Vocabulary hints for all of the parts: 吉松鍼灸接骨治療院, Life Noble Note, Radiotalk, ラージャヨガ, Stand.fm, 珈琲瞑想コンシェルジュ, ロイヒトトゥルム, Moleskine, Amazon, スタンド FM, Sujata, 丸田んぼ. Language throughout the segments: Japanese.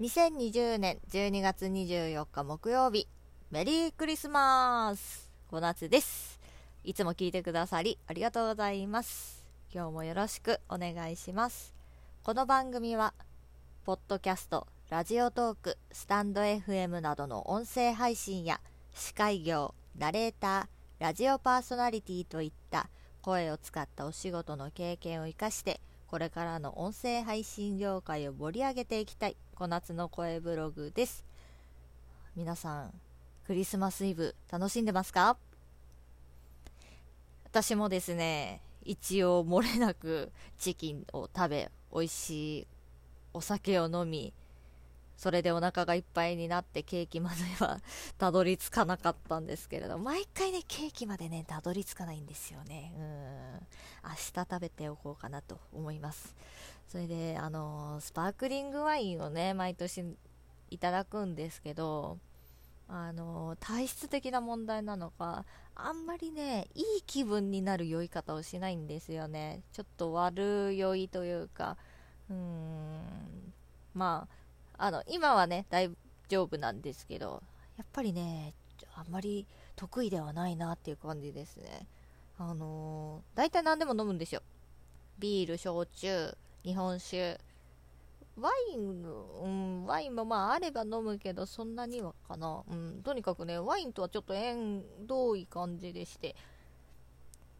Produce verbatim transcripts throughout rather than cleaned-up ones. にせんにじゅうねんじゅうにがつにじゅうよっか木曜日、メリークリスマス、小夏です。いつも聞いてくださりありがとうございます。今日もよろしくお願いします。この番組はポッドキャスト、ラジオトーク、スタンド エフエム などの音声配信や司会業、ナレーター、ラジオパーソナリティといった声を使ったお仕事の経験を生かして、これからの音声配信業界を盛り上げていきたい小夏の声ブログです。皆さん、クリスマスイブ楽しんでますか？私もですね、一応漏れなくチキンを食べ、美味しいお酒を飲み、それでお腹がいっぱいになってケーキまではたどり着かなかったんですけれど、毎回ね、ケーキまでねたどり着かないんですよね。うーん、明日食べておこうかなと思います。それであのー、スパークリングワインをね毎年いただくんですけど、あのー、体質的な問題なのか、あんまりねいい気分になる酔い方をしないんですよね。ちょっと悪酔いというか、うーん、まああの今はね大丈夫なんですけど、やっぱりねあんまり得意ではないなっていう感じですね。あのー、だいたい何でも飲むんですよ。ビール、焼酎、日本酒、ワイン、うん、ワインもまああれば飲むけどそんなにはかな、うん、とにかくねワインとはちょっと縁遠い感じでして、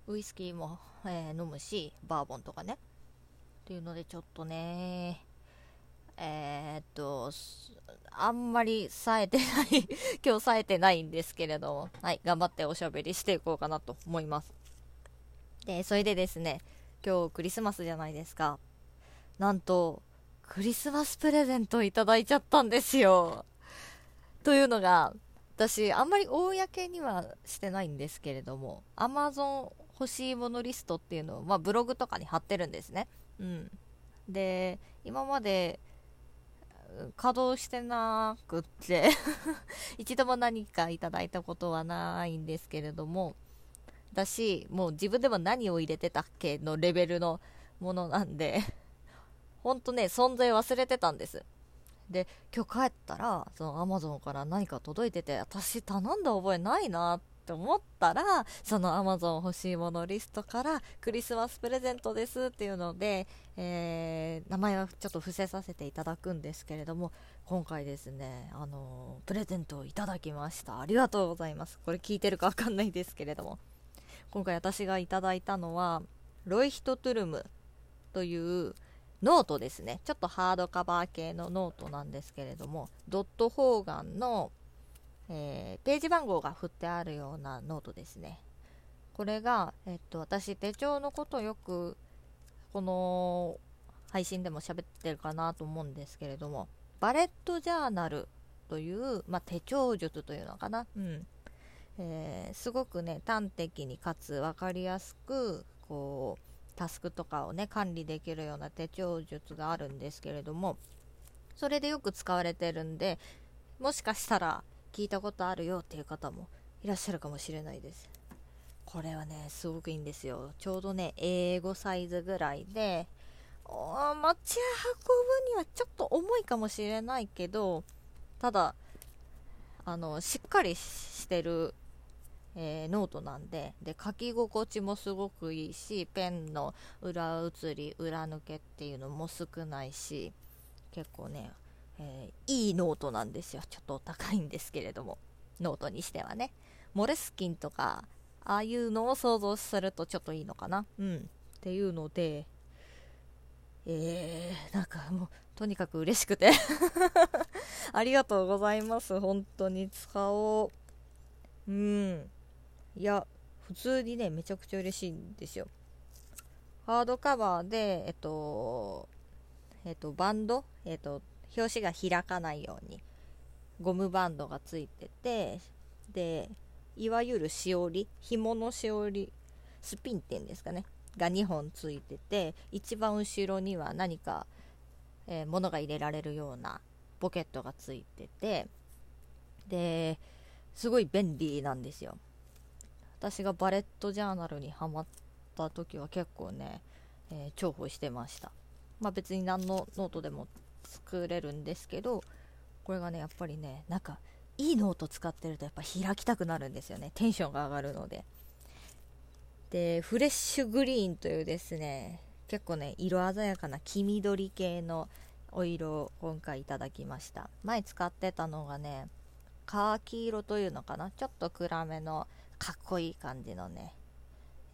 ウイスキーも、えー、飲むし、バーボンとかねっていうので、ちょっとねえー、っとあんまり冴えてない今日冴えてないんですけれども、はい、頑張っておしゃべりしていこうかなと思います。で、それでですね、今日クリスマスじゃないですか。なんとクリスマスプレゼントをいただいちゃったんですよ。というのが、私あんまり公にはしてないんですけれども、 Amazon 欲しいものリストっていうのを、まあ、ブログとかに貼ってるんですね。うん、で今まで稼働してなくって一度も何かいただいたことはないんですけれども、だしもう自分でも何を入れてたっけのレベルのものなんでほんとね存在忘れてたんです。で、今日帰ったらその Amazon から何か届いてて、私頼んだ覚えないなって思ったら、その Amazon 欲しいものリストからクリスマスプレゼントですっていうので、えー、名前はちょっと伏せさせていただくんですけれども、今回ですね、あのー、プレゼントをいただきました。ありがとうございます。これ聞いてるかわかんないですけれども、今回私がいただいたのはロイヒトトゥルムというノートですね。ちょっとハードカバー系のノートなんですけれども、ドット方眼のえー、ページ番号が振ってあるようなノートですね。これが、えっと、私手帳のことよくこの配信でも喋ってるかなと思うんですけれども、バレットジャーナルという、まあ、手帳術というのかな、うん、えー、すごくね端的にかつ分かりやすくこうタスクとかをね管理できるような手帳術があるんですけれども、それでよく使われてるんで、もしかしたら聞いたことあるよっていう方もいらっしゃるかもしれないです。これはねすごくいいんですよ。ちょうどね エーファイブ サイズぐらいで、お持ち運ぶにはちょっと重いかもしれないけど、ただあのしっかりしてる、えー、ノートなんで、で書き心地もすごくいいし、ペンの裏写り裏抜けっていうのも少ないし、結構ねえー、いいノートなんですよ。ちょっとお高いんですけれども、ノートにしてはねモレスキンとかああいうのを想像するとちょっといいのかな、うんっていうので、えー、なんかもうとにかく嬉しくてありがとうございます。本当に使おう。うんいや普通にねめちゃくちゃ嬉しいんですよ。ハードカバーでえっとえっとバンドえっと表紙が開かないようにゴムバンドがついてて、でいわゆるしおり、紐のしおり、スピンっていうんですかね、がにほんついてて、一番後ろには何か、えー、物が入れられるようなポケットがついてて、ですごい便利なんですよ。私がバレットジャーナルにハマった時は結構ね、えー、重宝してました。まあ別に何のノートでも作れるんですけど、これがねやっぱりね、なんかいいノート使ってるとやっぱ開きたくなるんですよね。テンションが上がるので。でフレッシュグリーンというですね、結構ね色鮮やかな黄緑系のお色を今回いただきました。前使ってたのがねカーキ色というのかな、ちょっと暗めのかっこいい感じのね、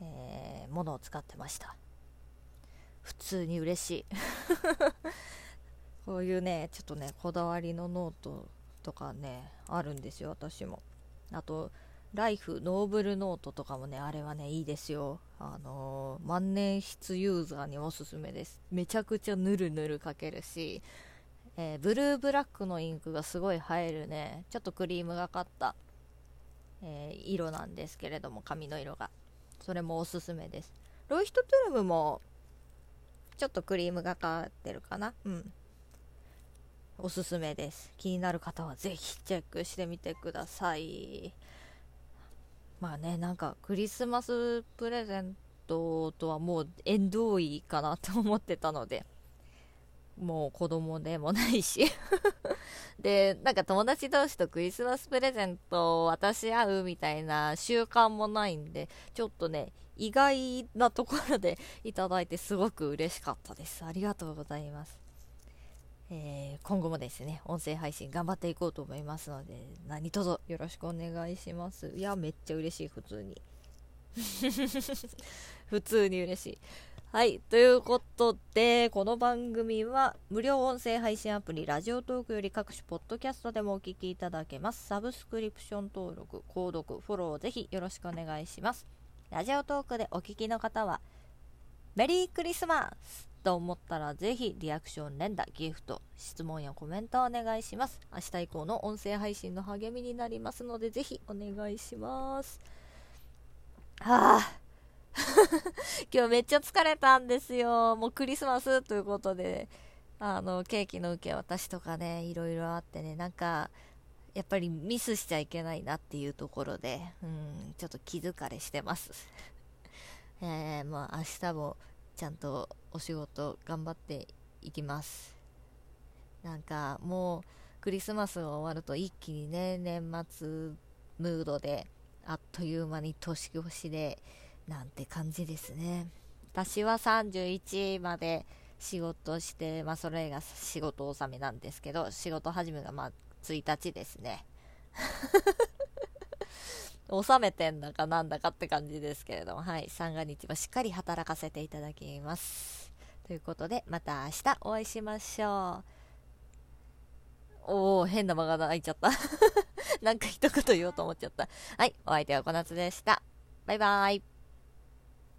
えー、ものを使ってました。普通に嬉しいこういうねちょっとねこだわりのノートとかねあるんですよ、私も。あとライフノーブルノートとかもね、あれはねいいですよ。あのー、万年筆ユーザーにおすすめです。めちゃくちゃぬるぬる書けるし、えー、ブルーブラックのインクがすごい映えるね、ちょっとクリームがかった、えー、色なんですけれども、紙の色が、それもおすすめです。ロイヒトトゥルムもちょっとクリームがかってるかな、うん、おすすめです。気になる方はぜひチェックしてみてください。まあね、なんかクリスマスプレゼントとはもう縁遠いかなと思ってたので、もう子供でもないしでなんか友達同士とクリスマスプレゼントを渡し合うみたいな習慣もないんで、ちょっとね意外なところでいただいてすごく嬉しかったです。ありがとうございます。えー、今後もですね音声配信頑張っていこうと思いますので、何卒よろしくお願いします。いやめっちゃ嬉しい、普通に普通に嬉しい。はい、ということで、この番組は無料音声配信アプリラジオトークより各種ポッドキャストでもお聞きいただけます。サブスクリプション登録、購読、フォローぜひよろしくお願いします。ラジオトークでお聞きの方はメリークリスマスと思ったらぜひリアクション、連打、ギフト、質問やコメントをお願いします。明日以降の音声配信の励みになりますのでぜひお願いします。はあ今日めっちゃ疲れたんですよ。もうクリスマスということで、あのケーキの受け渡しとかねいろいろあってね、なんかやっぱりミスしちゃいけないなっていうところで、うんちょっと気疲れしてますえー、もう明日もちゃんとお仕事頑張っていきます。なんかもうクリスマスが終わると一気にね年末ムードで、あっという間に年越しでなんて感じですね。私はさんじゅういちまで仕事して、まあ、それが仕事納めなんですけど、仕事始めがまあついたちですね納めてんだかなんだかって感じですけれども、はい、三が日はしっかり働かせていただきます。ということで、また明日お会いしましょう。おー、変な間が空いちゃった。なんか一言言おうと思っちゃった。はい、お相手は小夏でした。バイバイ。